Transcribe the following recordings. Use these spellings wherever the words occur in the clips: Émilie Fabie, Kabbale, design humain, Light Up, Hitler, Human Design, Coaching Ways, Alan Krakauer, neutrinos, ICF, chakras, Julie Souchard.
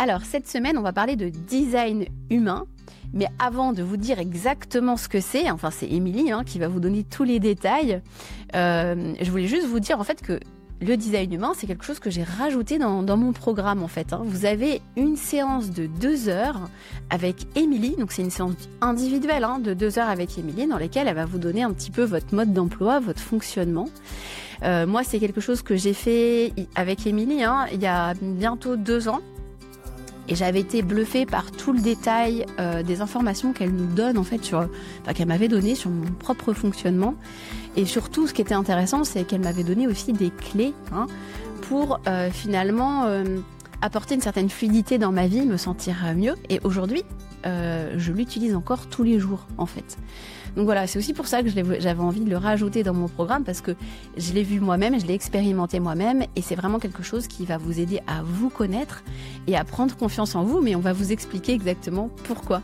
Alors, cette semaine, on va parler de design humain. Mais avant de vous dire exactement ce que c'est, enfin c'est Émilie qui va vous donner tous les détails, je voulais juste vous dire en fait que le design humain, c'est quelque chose que j'ai rajouté dans mon programme en fait. Vous avez une séance de 2 heures avec Émilie, donc c'est une séance individuelle de 2 heures avec Émilie dans laquelle elle va vous donner un petit peu votre mode d'emploi, votre fonctionnement. Moi, c'est quelque chose que j'ai fait avec Émilie il y a bientôt 2 ans. Et j'avais été bluffée par tout le détail des informations qu'elle nous donne en fait qu'elle m'avait donné sur mon propre fonctionnement. Et surtout, ce qui était intéressant, c'est qu'elle m'avait donné aussi des clés pour finalement apporter une certaine fluidité dans ma vie, me sentir mieux. Et aujourd'hui, je l'utilise encore tous les jours en fait. Donc voilà, c'est aussi pour ça que j'avais envie de le rajouter dans mon programme parce que je l'ai vu moi-même, je l'ai expérimenté moi-même et c'est vraiment quelque chose qui va vous aider à vous connaître et à prendre confiance en vous, mais on va vous expliquer exactement pourquoi.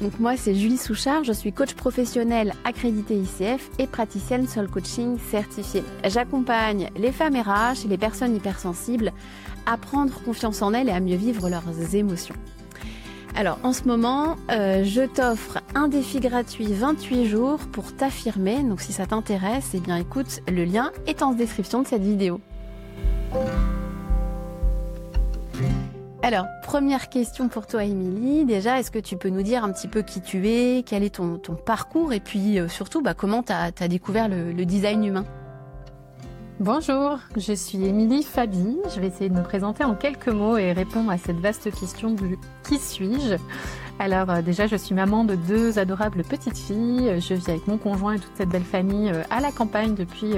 Donc moi, c'est Julie Souchard, je suis coach professionnelle accréditée ICF et praticienne Soul Coaching certifiée. J'accompagne les femmes RH et les personnes hypersensibles à prendre confiance en elles et à mieux vivre leurs émotions. Alors en ce moment, je t'offre un défi gratuit 28 jours pour t'affirmer. Donc si ça t'intéresse, eh bien écoute, le lien est en description de cette vidéo. Alors, première question pour toi, Émilie. Déjà, est-ce que tu peux nous dire un petit peu qui tu es, quel est ton parcours et puis surtout, comment t'as découvert le design humain ? Bonjour, je suis Émilie Fabie. Je vais essayer de me présenter en quelques mots et répondre à cette vaste question de qui suis-je ? Alors déjà, je suis maman de 2 adorables petites filles. Je vis avec mon conjoint et toute cette belle famille à la campagne depuis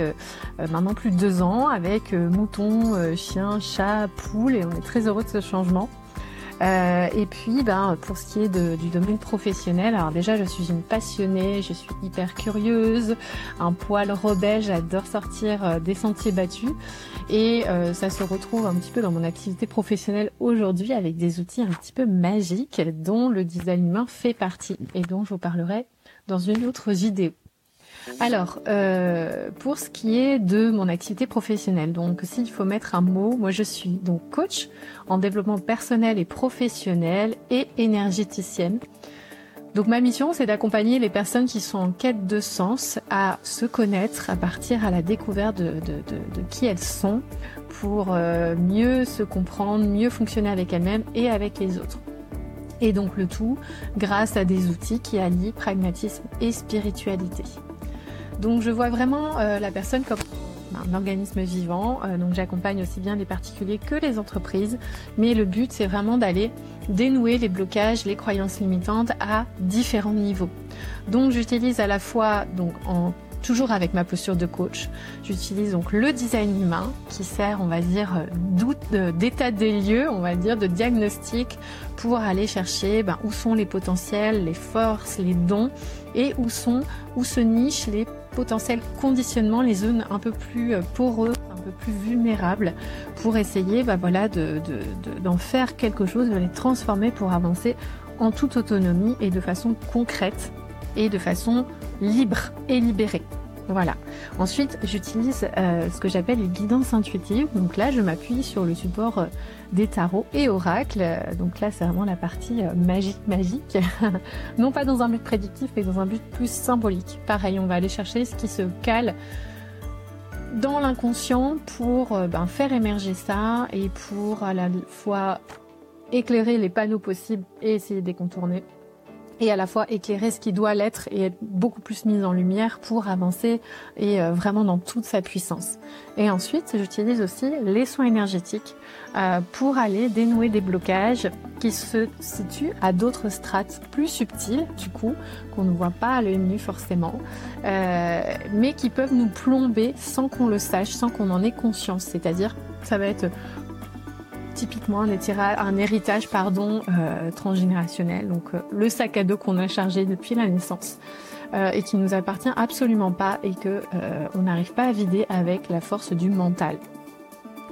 maintenant plus de 2 ans avec moutons, chiens, chats, poules et on est très heureux de ce changement. Et puis, pour ce qui est du domaine professionnel, alors déjà, je suis une passionnée, je suis hyper curieuse, un poil rebelle, j'adore sortir des sentiers battus. Et ça se retrouve un petit peu dans mon activité professionnelle aujourd'hui avec des outils un petit peu magiques dont le design humain fait partie et dont je vous parlerai dans une autre vidéo. Alors, pour ce qui est de mon activité professionnelle, donc s'il faut mettre un mot, moi je suis donc coach en développement personnel et professionnel et énergéticienne. Donc ma mission, c'est d'accompagner les personnes qui sont en quête de sens à se connaître, à partir à la découverte de qui elles sont pour mieux se comprendre, mieux fonctionner avec elles-mêmes et avec les autres. Et donc le tout grâce à des outils qui allient pragmatisme et spiritualité. Donc je vois vraiment la personne comme un organisme vivant, donc j'accompagne aussi bien les particuliers que les entreprises, mais le but c'est vraiment d'aller dénouer les blocages, les croyances limitantes à différents niveaux. Donc j'utilise à la fois, toujours avec ma posture de coach, j'utilise donc le design humain qui sert, on va dire, d'état des lieux, on va dire, de diagnostic pour aller chercher où sont les potentiels, les forces, les dons et où se nichent les potentiels conditionnements, les zones un peu plus poreuses, un peu plus vulnérables pour essayer d'en faire quelque chose, de les transformer pour avancer en toute autonomie et de façon concrète et de façon libre et libérée. Voilà. Ensuite, j'utilise ce que j'appelle les guidances intuitives. Donc là, je m'appuie sur le support des tarots et oracles. Donc là, c'est vraiment la partie magique. Non pas dans un but prédictif, mais dans un but plus symbolique. Pareil, on va aller chercher ce qui se cale dans l'inconscient pour faire émerger ça et pour à la fois éclairer les panneaux possibles et essayer de les contourner. Et à la fois éclairer ce qui doit l'être et être beaucoup plus mise en lumière pour avancer et vraiment dans toute sa puissance. Et ensuite, j'utilise aussi les soins énergétiques pour aller dénouer des blocages qui se situent à d'autres strates plus subtiles, du coup, qu'on ne voit pas à l'œil nu forcément, mais qui peuvent nous plomber sans qu'on le sache, sans qu'on en ait conscience. C'est-à-dire, ça va être typiquement un héritage transgénérationnel, donc le sac à dos qu'on a chargé depuis la naissance et qui nous appartient absolument pas et que on n'arrive pas à vider avec la force du mental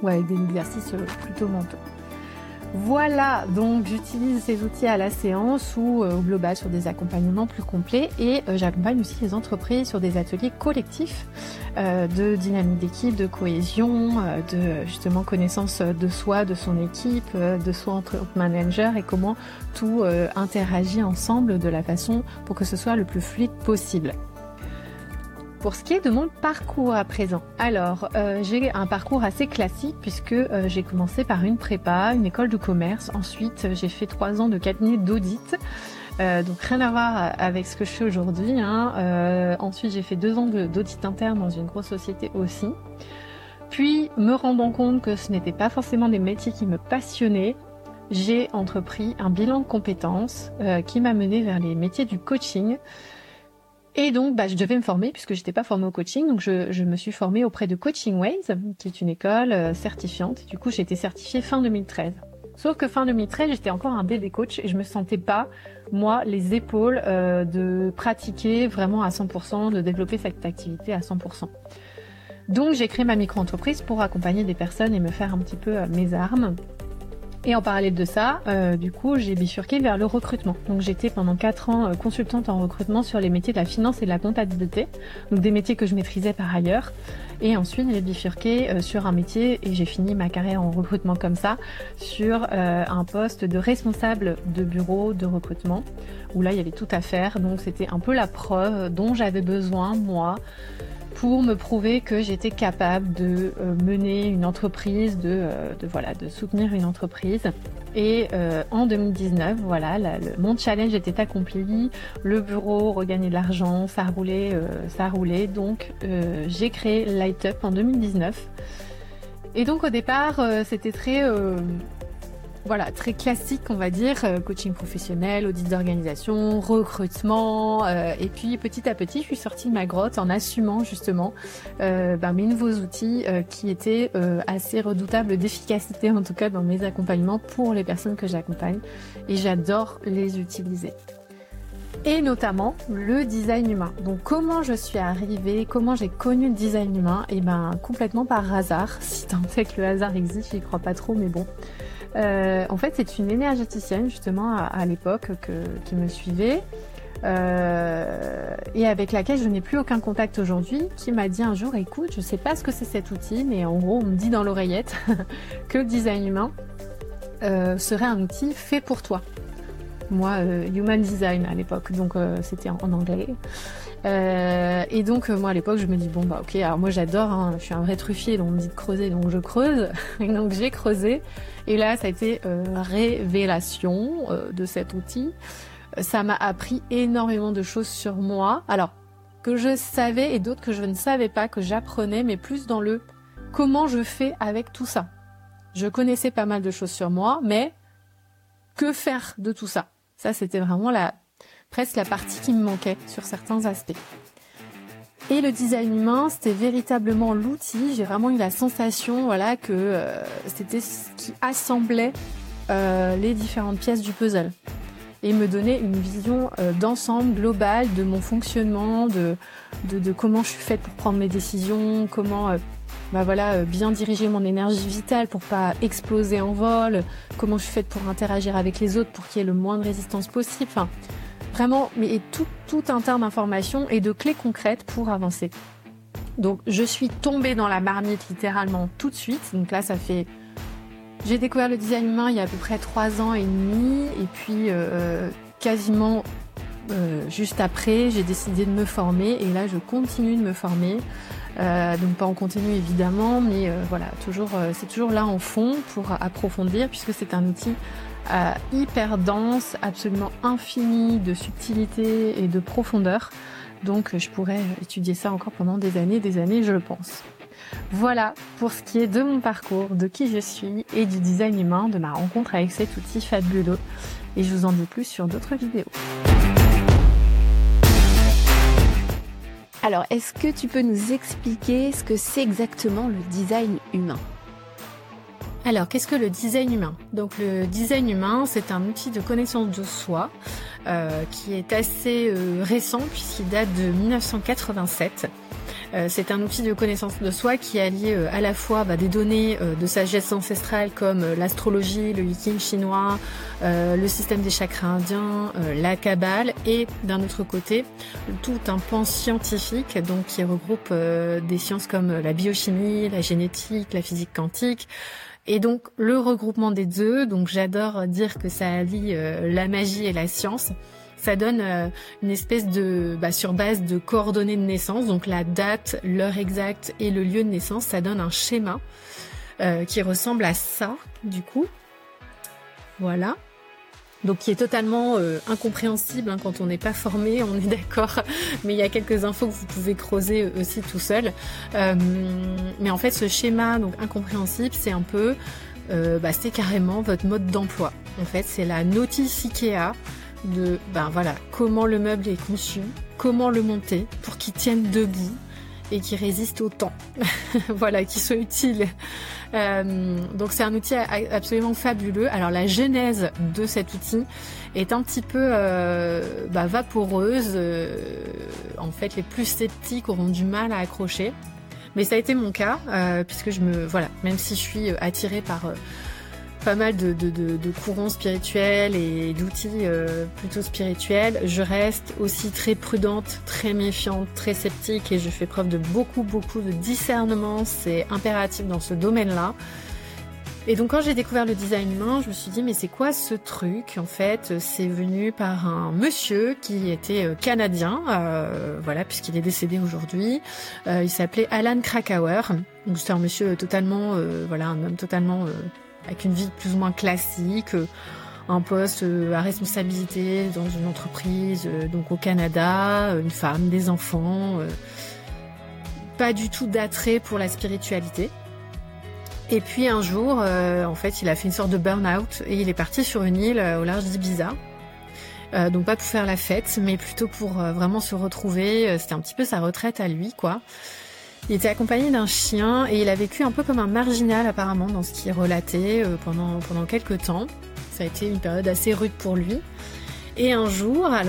ou avec des exercices plutôt mentaux. Voilà, donc j'utilise ces outils à la séance ou au global sur des accompagnements plus complets et j'accompagne aussi les entreprises sur des ateliers collectifs de dynamique d'équipe, de cohésion, de justement connaissance de soi, de son équipe, de soi entre manager et comment tout interagit ensemble de la façon pour que ce soit le plus fluide possible. Pour ce qui est de mon parcours à présent, alors j'ai un parcours assez classique puisque j'ai commencé par une prépa, une école de commerce. Ensuite, j'ai fait 3 ans de cabinet d'audit, donc rien à voir avec ce que je fais aujourd'hui, hein. Ensuite, j'ai fait 2 ans d'audit interne dans une grosse société aussi. Puis, me rendant compte que ce n'était pas forcément des métiers qui me passionnaient, j'ai entrepris un bilan de compétences qui m'a menée vers les métiers du coaching. Et donc, je devais me former puisque j'étais pas formée au coaching. Donc, je me suis formée auprès de Coaching Ways, qui est une école certifiante. Du coup, j'ai été certifiée fin 2013. Sauf que fin 2013, j'étais encore un bébé coach et je me sentais pas, moi, les épaules de pratiquer vraiment à 100%, de développer cette activité à 100%. Donc, j'ai créé ma micro-entreprise pour accompagner des personnes et me faire un petit peu mes armes. Et en parallèle de ça, du coup, j'ai bifurqué vers le recrutement. Donc, j'étais pendant 4 ans consultante en recrutement sur les métiers de la finance et de la comptabilité, donc des métiers que je maîtrisais par ailleurs. Et ensuite, j'ai bifurqué sur un métier et j'ai fini ma carrière en recrutement comme ça, sur un poste de responsable de bureau de recrutement, où là, il y avait tout à faire. Donc, c'était un peu la preuve dont j'avais besoin, moi, pour me prouver que j'étais capable de mener une entreprise, de soutenir une entreprise. Et en 2019, voilà, mon challenge était accompli, le bureau regagnait de l'argent, ça roulait. Donc j'ai créé Light Up en 2019. Et donc au départ, c'était très classique, on va dire, coaching professionnel, audit d'organisation, recrutement, et puis petit à petit, je suis sortie de ma grotte en assumant justement mes nouveaux outils qui étaient assez redoutables d'efficacité, en tout cas dans mes accompagnements pour les personnes que j'accompagne, et j'adore les utiliser. Et notamment le design humain. Donc comment je suis arrivée, comment j'ai connu le design humain, et complètement par hasard, si tant est que le hasard existe, j'y crois pas trop, mais bon. En fait, c'est une énergéticienne justement à l'époque qui me suivait et avec laquelle je n'ai plus aucun contact aujourd'hui, qui m'a dit un jour, écoute, je sais pas ce que c'est cet outil, mais en gros on me dit dans l'oreillette que le design humain serait un outil fait pour toi. Moi, Human Design à l'époque, donc c'était en anglais. Et donc moi à l'époque je me dis ok, alors moi j'adore, je suis un vrai truffier, donc on me dit de creuser, donc je creuse. Et donc j'ai creusé et là ça a été révélation de cet outil. Ça m'a appris énormément de choses sur moi, alors que je savais et d'autres que je ne savais pas, que j'apprenais, mais plus dans le comment je fais avec tout ça. Je connaissais pas mal de choses sur moi, mais que faire de tout ça? Ça c'était vraiment presque la partie qui me manquait sur certains aspects. Et le design humain, c'était véritablement l'outil. J'ai vraiment eu la sensation que c'était ce qui assemblait les différentes pièces du puzzle et me donnait une vision d'ensemble, globale, de mon fonctionnement, de comment je suis faite pour prendre mes décisions, comment bien diriger mon énergie vitale pour pas exploser en vol, comment je suis faite pour interagir avec les autres pour qu'il y ait le moins de résistance possible. Vraiment, mais tout un tas d'informations et de clés concrètes pour avancer. Donc, je suis tombée dans la marmite littéralement tout de suite. Donc là, j'ai découvert le design humain il y a à peu près 3 ans et demi. Et puis, quasiment juste après, j'ai décidé de me former. Et là, je continue de me former. Donc, pas en continu évidemment, mais c'est toujours là en fond pour approfondir puisque c'est un outil hyper dense, absolument infini de subtilité et de profondeur. Donc je pourrais étudier ça encore pendant des années, je le pense. Voilà pour ce qui est de mon parcours, de qui je suis et du design humain, de ma rencontre avec cet outil fabuleux. Et je vous en dis plus sur d'autres vidéos. Alors, est-ce que tu peux nous expliquer ce que c'est exactement le design humain ? Alors, qu'est-ce que le design humain ? Donc, le design humain, c'est un outil de connaissance de soi qui est assez récent puisqu'il date de 1987. C'est un outil de connaissance de soi qui allie à la fois des données de sagesse ancestrale comme l'astrologie, le Wiking chinois, le système des chakras indiens, la Kabbale, et d'un autre côté tout un pan scientifique donc qui regroupe des sciences comme la biochimie, la génétique, la physique quantique. Et donc le regroupement des deux, donc j'adore dire que ça allie la magie et la science. Ça donne une espèce de sur base de coordonnées de naissance, donc la date, l'heure exacte et le lieu de naissance, ça donne un schéma qui ressemble à ça du coup. Voilà. Donc qui est totalement incompréhensible quand on n'est pas formé, on est d'accord, mais il y a quelques infos que vous pouvez creuser aussi tout seul. Mais en fait ce schéma donc incompréhensible, c'est un peu c'est carrément votre mode d'emploi. En fait, c'est la notice IKEA de comment le meuble est conçu, comment le monter pour qu'il tienne debout et qu'il résiste au temps, qu'il soit utile. Donc c'est un outil absolument fabuleux. Alors la genèse de cet outil est un petit peu vaporeuse. En fait, les plus sceptiques auront du mal à accrocher, mais ça a été mon cas puisque même si je suis attirée par pas mal de courants spirituels et d'outils plutôt spirituels, je reste aussi très prudente, très méfiante, très sceptique, et je fais preuve de beaucoup de discernement. C'est impératif dans ce domaine-là. Et donc quand j'ai découvert le design humain, je me suis dit mais c'est quoi ce truc ? En fait, c'est venu par un monsieur qui était canadien, puisqu'il est décédé aujourd'hui. Il s'appelait Alan Krakauer. Donc c'était un monsieur totalement, un homme totalement avec une vie plus ou moins classique, un poste à responsabilité dans une entreprise, donc au Canada, une femme, des enfants, pas du tout d'attrait pour la spiritualité. Et puis un jour, il a fait une sorte de burn-out et il est parti sur une île au large d'Ibiza. Donc pas pour faire la fête, mais plutôt pour vraiment se retrouver. C'était un petit peu sa retraite à lui, quoi. Il était accompagné d'un chien et il a vécu un peu comme un marginal apparemment dans ce qu'il relatait pendant quelques temps. Ça a été une période assez rude pour lui. Et un jour, il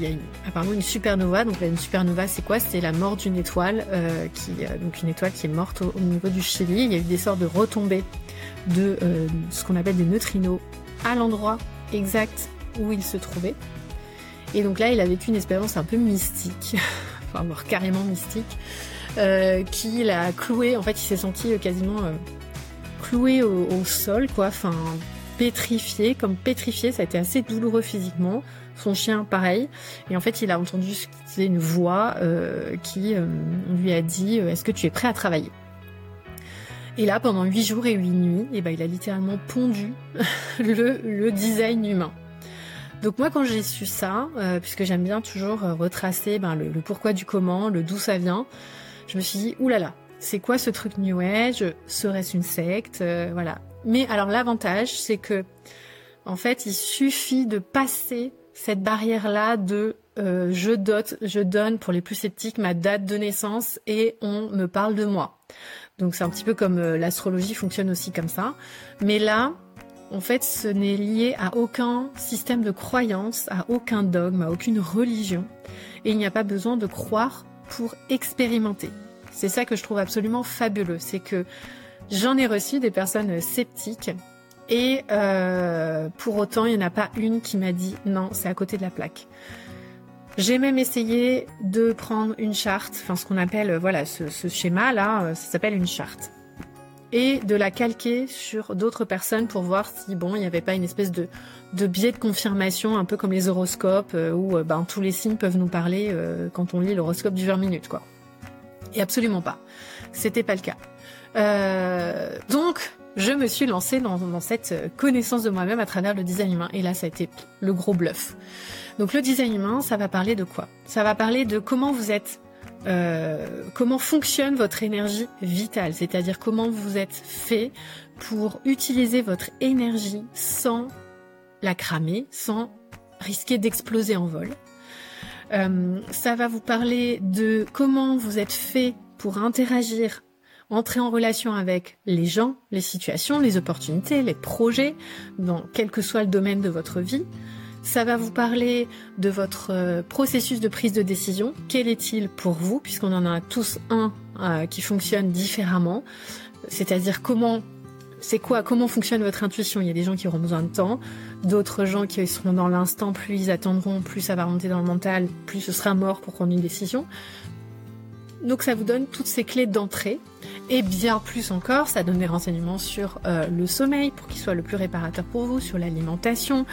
y a apparemment une supernova. Donc une supernova, c'est quoi ? C'est la mort d'une étoile, une étoile qui est morte au niveau du Chili. Il y a eu des sortes de retombées de ce qu'on appelle des neutrinos à l'endroit exact où il se trouvait. Et donc là, il a vécu une expérience un peu mystique. Carrément mystique, qui l'a cloué. En fait, il s'est senti quasiment cloué au sol, quoi. Enfin, pétrifié, comme pétrifié. Ça a été assez douloureux physiquement. Son chien, pareil. Et en fait, il a entendu une voix qui lui a dit « Est-ce que tu es prêt à travailler ?» Et là, pendant 8 jours et 8 nuits, il a littéralement pondu le design humain. Donc moi, quand j'ai su ça, puisque j'aime bien toujours retracer le pourquoi du comment, le d'où ça vient, je me suis dit « Oulala, c'est quoi ce truc New Age ? Serait-ce une secte ?» Mais alors l'avantage, c'est que en fait, il suffit de passer cette barrière-là de je donne pour les plus sceptiques ma date de naissance et on me parle de moi. Donc c'est un petit peu comme l'astrologie fonctionne aussi comme ça. Mais là... En fait, ce n'est lié à aucun système de croyance, à aucun dogme, à aucune religion. Et il n'y a pas besoin de croire pour expérimenter. C'est ça que je trouve absolument fabuleux. C'est que j'en ai reçu des personnes sceptiques. Et pour autant, il n'y en a pas une qui m'a dit « Non, c'est à côté de la plaque ». J'ai même essayé de prendre une charte, ce qu'on appelle ce schéma-là, ça s'appelle une charte, et de la calquer sur d'autres personnes pour voir si il n'y avait pas une espèce de biais de confirmation, un peu comme les horoscopes où tous les signes peuvent nous parler quand on lit l'horoscope du 20 minutes, quoi. Et absolument pas. C'était pas le cas. Donc, je me suis lancée dans cette connaissance de moi-même à travers le design humain. Et là, ça a été le gros bluff. Donc, le design humain, ça va parler de quoi ? Ça va parler de comment vous êtes... comment fonctionne votre énergie vitale, c'est-à-dire comment vous êtes fait pour utiliser votre énergie sans la cramer, sans risquer d'exploser en vol. Ça va vous parler de comment vous êtes fait pour interagir, entrer en relation avec les gens, les situations, les opportunités, les projets, dans quel que soit le domaine de votre vie. Ça va vous parler de votre processus de prise de décision. Quel est-il pour vous, puisqu'on en a tous un qui fonctionne différemment. C'est-à-dire comment fonctionne votre intuition. Il y a des gens qui auront besoin de temps, d'autres gens qui seront dans l'instant, plus ils attendront, plus ça va remonter dans le mental, plus ce sera mort pour prendre une décision. Donc ça vous donne toutes ces clés d'entrée, et bien plus encore, ça donne des renseignements sur le sommeil pour qu'il soit le plus réparateur pour vous, sur l'alimentation,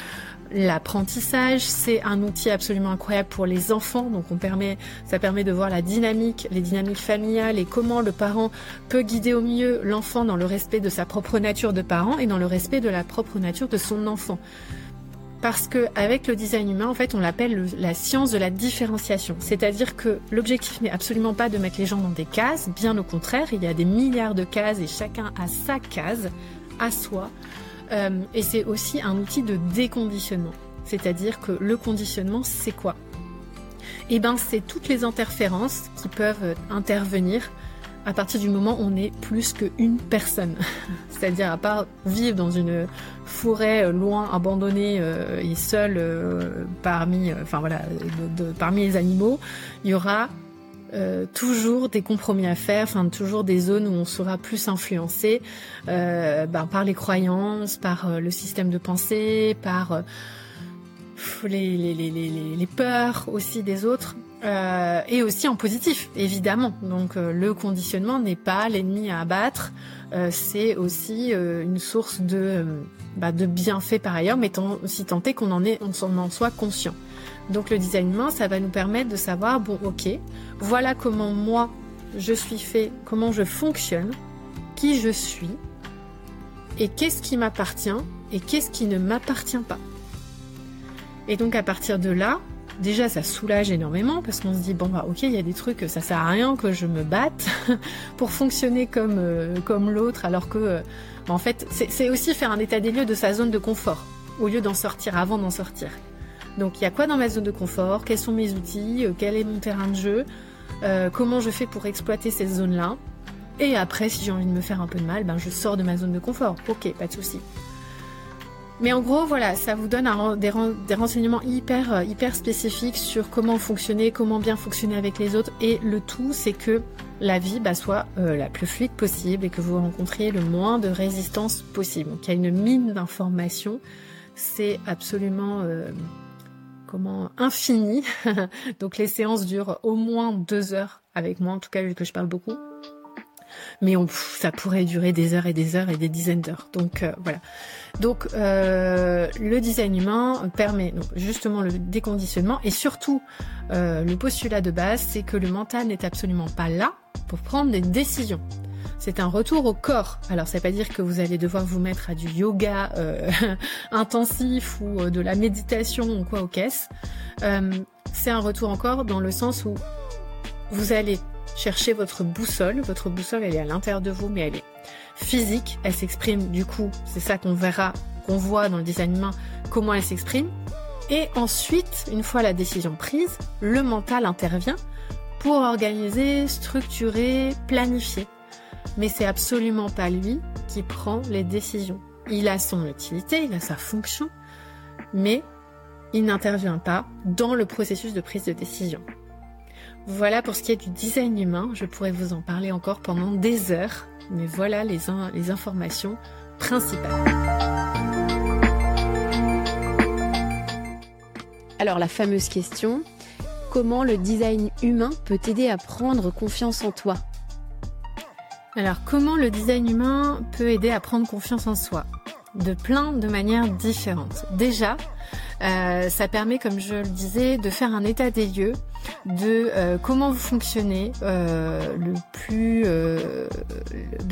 l'apprentissage. C'est un outil absolument incroyable pour les enfants, donc ça permet de voir les dynamiques familiales et comment le parent peut guider au mieux l'enfant dans le respect de sa propre nature de parent et dans le respect de la propre nature de son enfant. Parce qu'avec le design humain, en fait, on l'appelle la science de la différenciation. C'est-à-dire que l'objectif n'est absolument pas de mettre les gens dans des cases, bien au contraire, il y a des milliards de cases et chacun a sa case, à soi. Et c'est aussi un outil de déconditionnement. C'est-à-dire que le conditionnement, c'est quoi ? Eh bien, c'est toutes les interférences qui peuvent intervenir à partir du moment où on est plus qu'une personne. C'est-à-dire, à part vivre dans une forêt loin, abandonnée et seule parmi les animaux, il y aura toujours des compromis à faire, toujours des zones où on sera plus influencé par les croyances, par le système de pensée, par les peurs aussi des autres. Et aussi en positif, évidemment. Donc le conditionnement n'est pas l'ennemi à abattre, c'est aussi une source de bienfaits par ailleurs, mais si tant est qu'on en soit conscient. Donc le design humain, ça va nous permettre de savoir, voilà comment moi je suis fait, comment je fonctionne, qui je suis, et qu'est-ce qui m'appartient, et qu'est-ce qui ne m'appartient pas. Et donc à partir de là, déjà, ça soulage énormément parce qu'on se dit il y a des trucs, ça sert à rien que je me batte pour fonctionner comme l'autre, alors que en fait, c'est aussi faire un état des lieux de sa zone de confort au lieu d'en sortir avant d'en sortir. Donc, il y a quoi dans ma zone de confort ? Quels sont mes outils ? Quel est mon terrain de jeu ? Comment je fais pour exploiter cette zone-là ? Et après, si j'ai envie de me faire un peu de mal, je sors de ma zone de confort. Ok, pas de souci. Mais en gros, ça vous donne des renseignements hyper, hyper spécifiques sur comment fonctionner, comment bien fonctionner avec les autres. Et le tout, c'est que la vie soit la plus fluide possible et que vous rencontriez le moins de résistance possible. Donc, il y a une mine d'informations. C'est absolument infini. Donc, les séances durent au moins 2 heures avec moi, en tout cas, vu que je parle beaucoup. Mais ça pourrait durer des heures et des heures et des dizaines d'heures. Donc voilà. Donc le design humain permet justement le déconditionnement et surtout le postulat de base, c'est que le mental n'est absolument pas là pour prendre des décisions. C'est un retour au corps. Alors, ça ne veut pas dire que vous allez devoir vous mettre à du yoga intensif ou de la méditation ou quoi aux caisses. C'est un retour au corps dans le sens où vous allez cherchez votre boussole. Votre boussole, elle est à l'intérieur de vous, mais elle est physique. Elle s'exprime, du coup, c'est ça qu'on voit dans le design humain, comment elle s'exprime. Et ensuite, une fois la décision prise, le mental intervient pour organiser, structurer, planifier. Mais c'est absolument pas lui qui prend les décisions. Il a son utilité, il a sa fonction, mais il n'intervient pas dans le processus de prise de décision. Voilà pour ce qui est du design humain. Je pourrais vous en parler encore pendant des heures, mais voilà les informations principales. Alors la fameuse question, comment le design humain peut t'aider à prendre confiance en toi ? Alors comment le design humain peut aider à prendre confiance en soi ? De plein de manières différentes. Déjà, ça permet, comme je le disais, de faire un état des lieux de comment vous fonctionnez de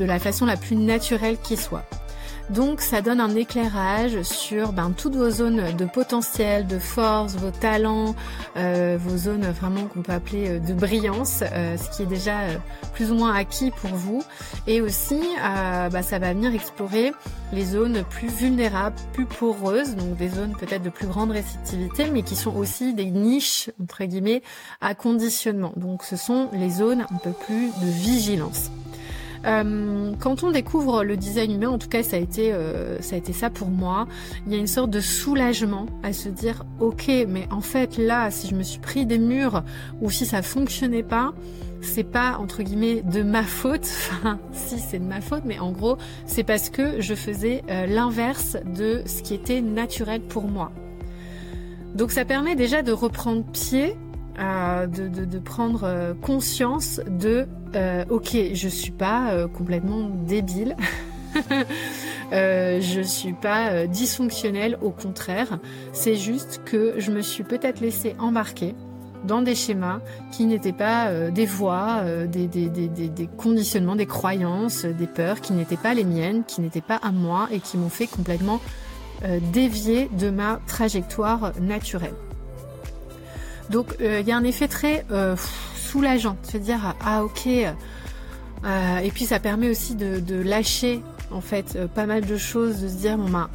la façon la plus naturelle qui soit. Donc, ça donne un éclairage sur toutes vos zones de potentiel, de force, vos talents, vos zones vraiment qu'on peut appeler de brillance, ce qui est déjà plus ou moins acquis pour vous. Et aussi, ça va venir explorer les zones plus vulnérables, plus poreuses, donc des zones peut-être de plus grande réceptivité, mais qui sont aussi des niches, entre guillemets, à conditionnement. Donc, ce sont les zones un peu plus de vigilance. Quand on découvre le design humain, en tout cas ça a été ça pour moi, il y a une sorte de soulagement à se dire ok, mais en fait là, si je me suis pris des murs ou si ça fonctionnait pas, c'est pas entre guillemets de ma faute, enfin si c'est de ma faute, mais en gros c'est parce que je faisais l'inverse de ce qui était naturel pour moi. Donc ça permet déjà de reprendre pied, de prendre conscience de ok, je suis pas complètement débile, je suis pas dysfonctionnelle, au contraire, c'est juste que je me suis peut-être laissée embarquer dans des schémas qui n'étaient pas des voies, des conditionnements, des croyances, des peurs qui n'étaient pas les miennes, qui n'étaient pas à moi et qui m'ont fait complètement dévier de ma trajectoire naturelle. Donc il y a un effet très soulageant, se dire ah ok, et puis ça permet aussi de lâcher en fait pas mal de choses, de se dire bon ben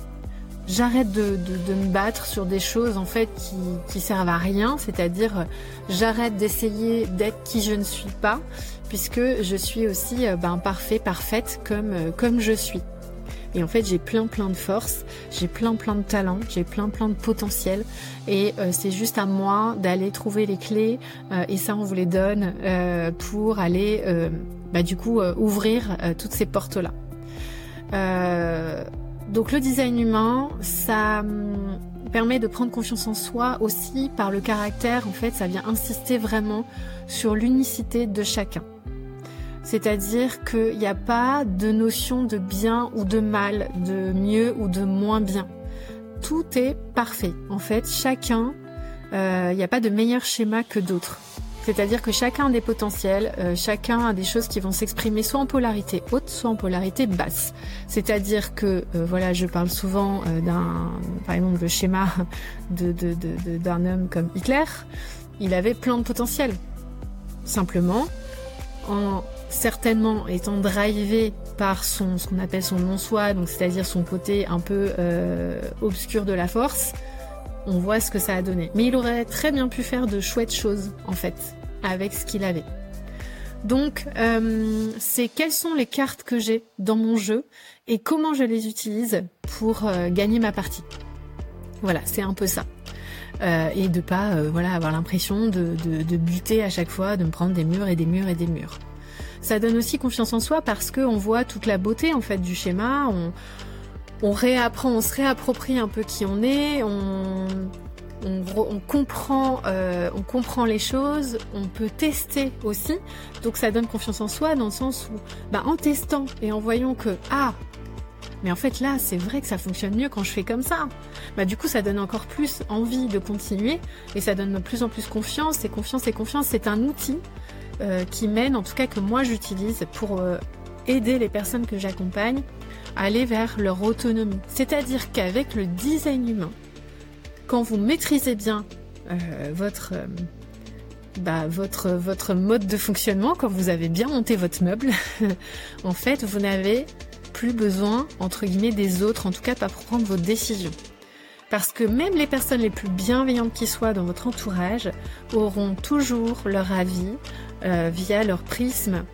j'arrête de me battre sur des choses en fait qui servent à rien, c'est-à-dire j'arrête d'essayer d'être qui je ne suis pas, puisque je suis aussi parfaite comme je suis. Et en fait j'ai plein de forces, j'ai plein de talents, j'ai plein de potentiel, et c'est juste à moi d'aller trouver les clés, et ça on vous les donne pour aller ouvrir toutes ces portes-là. Donc le design humain, ça permet de prendre confiance en soi aussi par le caractère. En fait, ça vient insister vraiment sur l'unicité de chacun. C'est-à-dire qu'il n'y a pas de notion de bien ou de mal, de mieux ou de moins bien. Tout est parfait. En fait, chacun, il n'y a pas de meilleur schéma que d'autres. C'est-à-dire que chacun a des potentiels, chacun a des choses qui vont s'exprimer soit en polarité haute, soit en polarité basse. C'est-à-dire que, je parle souvent par exemple, le schéma d'un homme comme Hitler. Il avait plein de potentiel. Simplement, certainement étant drivé par ce qu'on appelle son non-soi, donc c'est-à-dire son côté un peu obscur de la force, on voit ce que ça a donné. Mais il aurait très bien pu faire de chouettes choses, en fait, avec ce qu'il avait. Donc, c'est quelles sont les cartes que j'ai dans mon jeu et comment je les utilise pour gagner ma partie. Voilà, c'est un peu ça. Et de pas avoir l'impression de buter à chaque fois, de me prendre des murs et des murs et des murs. Ça donne aussi confiance en soi parce qu'on voit toute la beauté, en fait, du schéma. On réapprend, on se réapproprie un peu qui on est, on comprend les choses, on peut tester aussi. Donc ça donne confiance en soi dans le sens où, en testant et en voyant que mais en fait là c'est vrai que ça fonctionne mieux quand je fais comme ça. Du coup ça donne encore plus envie de continuer et ça donne de plus en plus confiance et confiance et confiance. C'est un outil qui mène, en tout cas que moi j'utilise pour aider les personnes que j'accompagne aller vers leur autonomie. C'est-à-dire qu'avec le design humain, quand vous maîtrisez bien votre mode de fonctionnement, quand vous avez bien monté votre meuble, en fait, vous n'avez plus besoin, entre guillemets, des autres, en tout cas pas pour prendre vos décisions. Parce que même les personnes les plus bienveillantes qui soient dans votre entourage auront toujours leur avis via leur prisme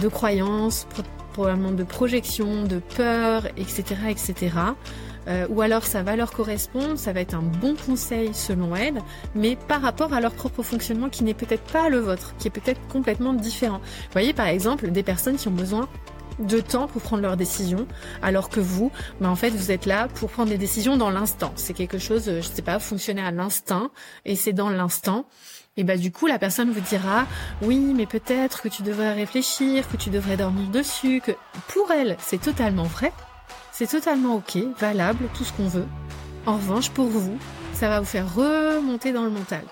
de croyances, probablement de projection, de peur, etc. Ou alors ça va leur correspondre, ça va être un bon conseil selon elles, mais par rapport à leur propre fonctionnement qui n'est peut-être pas le vôtre, qui est peut-être complètement différent. Vous voyez par exemple des personnes qui ont besoin de temps pour prendre leurs décisions, alors que vous, en fait vous êtes là pour prendre des décisions dans l'instant. C'est quelque chose, fonctionner à l'instinct, et c'est dans l'instant. Et du coup, la personne vous dira « Oui, mais peut-être que tu devrais réfléchir, que tu devrais dormir dessus, que... » Pour elle, c'est totalement vrai, c'est totalement ok, valable, tout ce qu'on veut. En revanche, pour vous, ça va vous faire remonter dans le mental.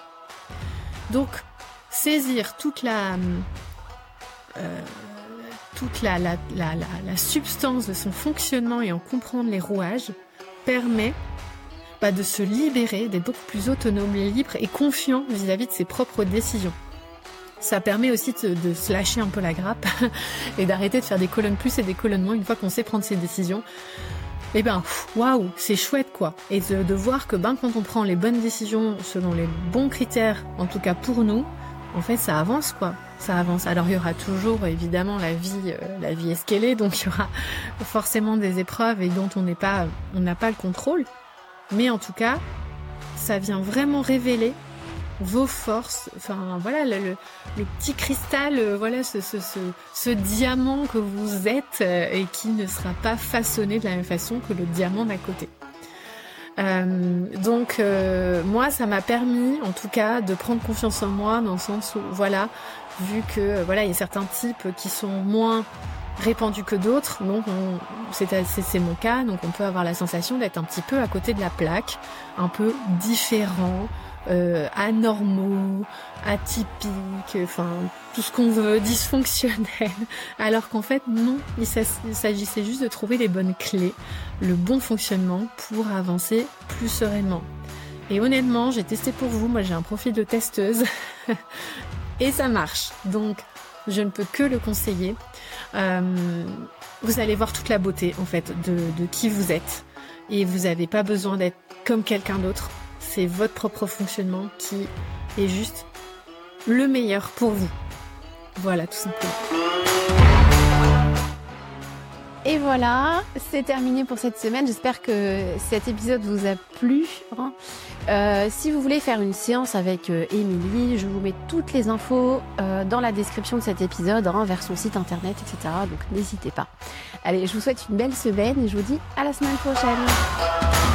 Donc, saisir toute la substance de son fonctionnement et en comprendre les rouages permet... de se libérer, d'être beaucoup plus autonome, libre et confiant vis-à-vis de ses propres décisions. Ça permet aussi de se lâcher un peu la grappe et d'arrêter de faire des colonnes plus et des colonnes moins une fois qu'on sait prendre ses décisions. Et waouh, c'est chouette quoi. Et de voir que quand on prend les bonnes décisions selon les bons critères, en tout cas pour nous, en fait, ça avance, quoi. Ça avance. Alors, il y aura toujours, évidemment, la vie est ce qu'elle est, donc il y aura forcément des épreuves et dont on n'a pas le contrôle. Mais en tout cas, ça vient vraiment révéler vos forces. Enfin, voilà, le petit cristal, voilà, ce diamant que vous êtes et qui ne sera pas façonné de la même façon que le diamant d'à côté. Donc moi, ça m'a permis, en tout cas, de prendre confiance en moi, dans le sens où, voilà, vu que, voilà, il y a certains types qui sont moins répandus que d'autres, donc c'est mon cas, donc on peut avoir la sensation d'être un petit peu à côté de la plaque, un peu différent, anormaux, atypiques, enfin tout ce qu'on veut, dysfonctionnel, alors qu'en fait non, il s'agissait juste de trouver les bonnes clés, le bon fonctionnement pour avancer plus sereinement. Et honnêtement, j'ai testé pour vous, moi j'ai un profil de testeuse et ça marche, donc je ne peux que le conseiller. Vous allez voir toute la beauté en fait de qui vous êtes, et vous n'avez pas besoin d'être comme quelqu'un d'autre. C'est votre propre fonctionnement qui est juste le meilleur pour vous. Voilà, tout simplement. Et voilà, c'est terminé pour cette semaine. J'espère que cet épisode vous a plu. Si vous voulez faire une séance avec Émilie, je vous mets toutes les infos dans la description de cet épisode, vers son site internet, etc. Donc n'hésitez pas. Allez, je vous souhaite une belle semaine et je vous dis à la semaine prochaine.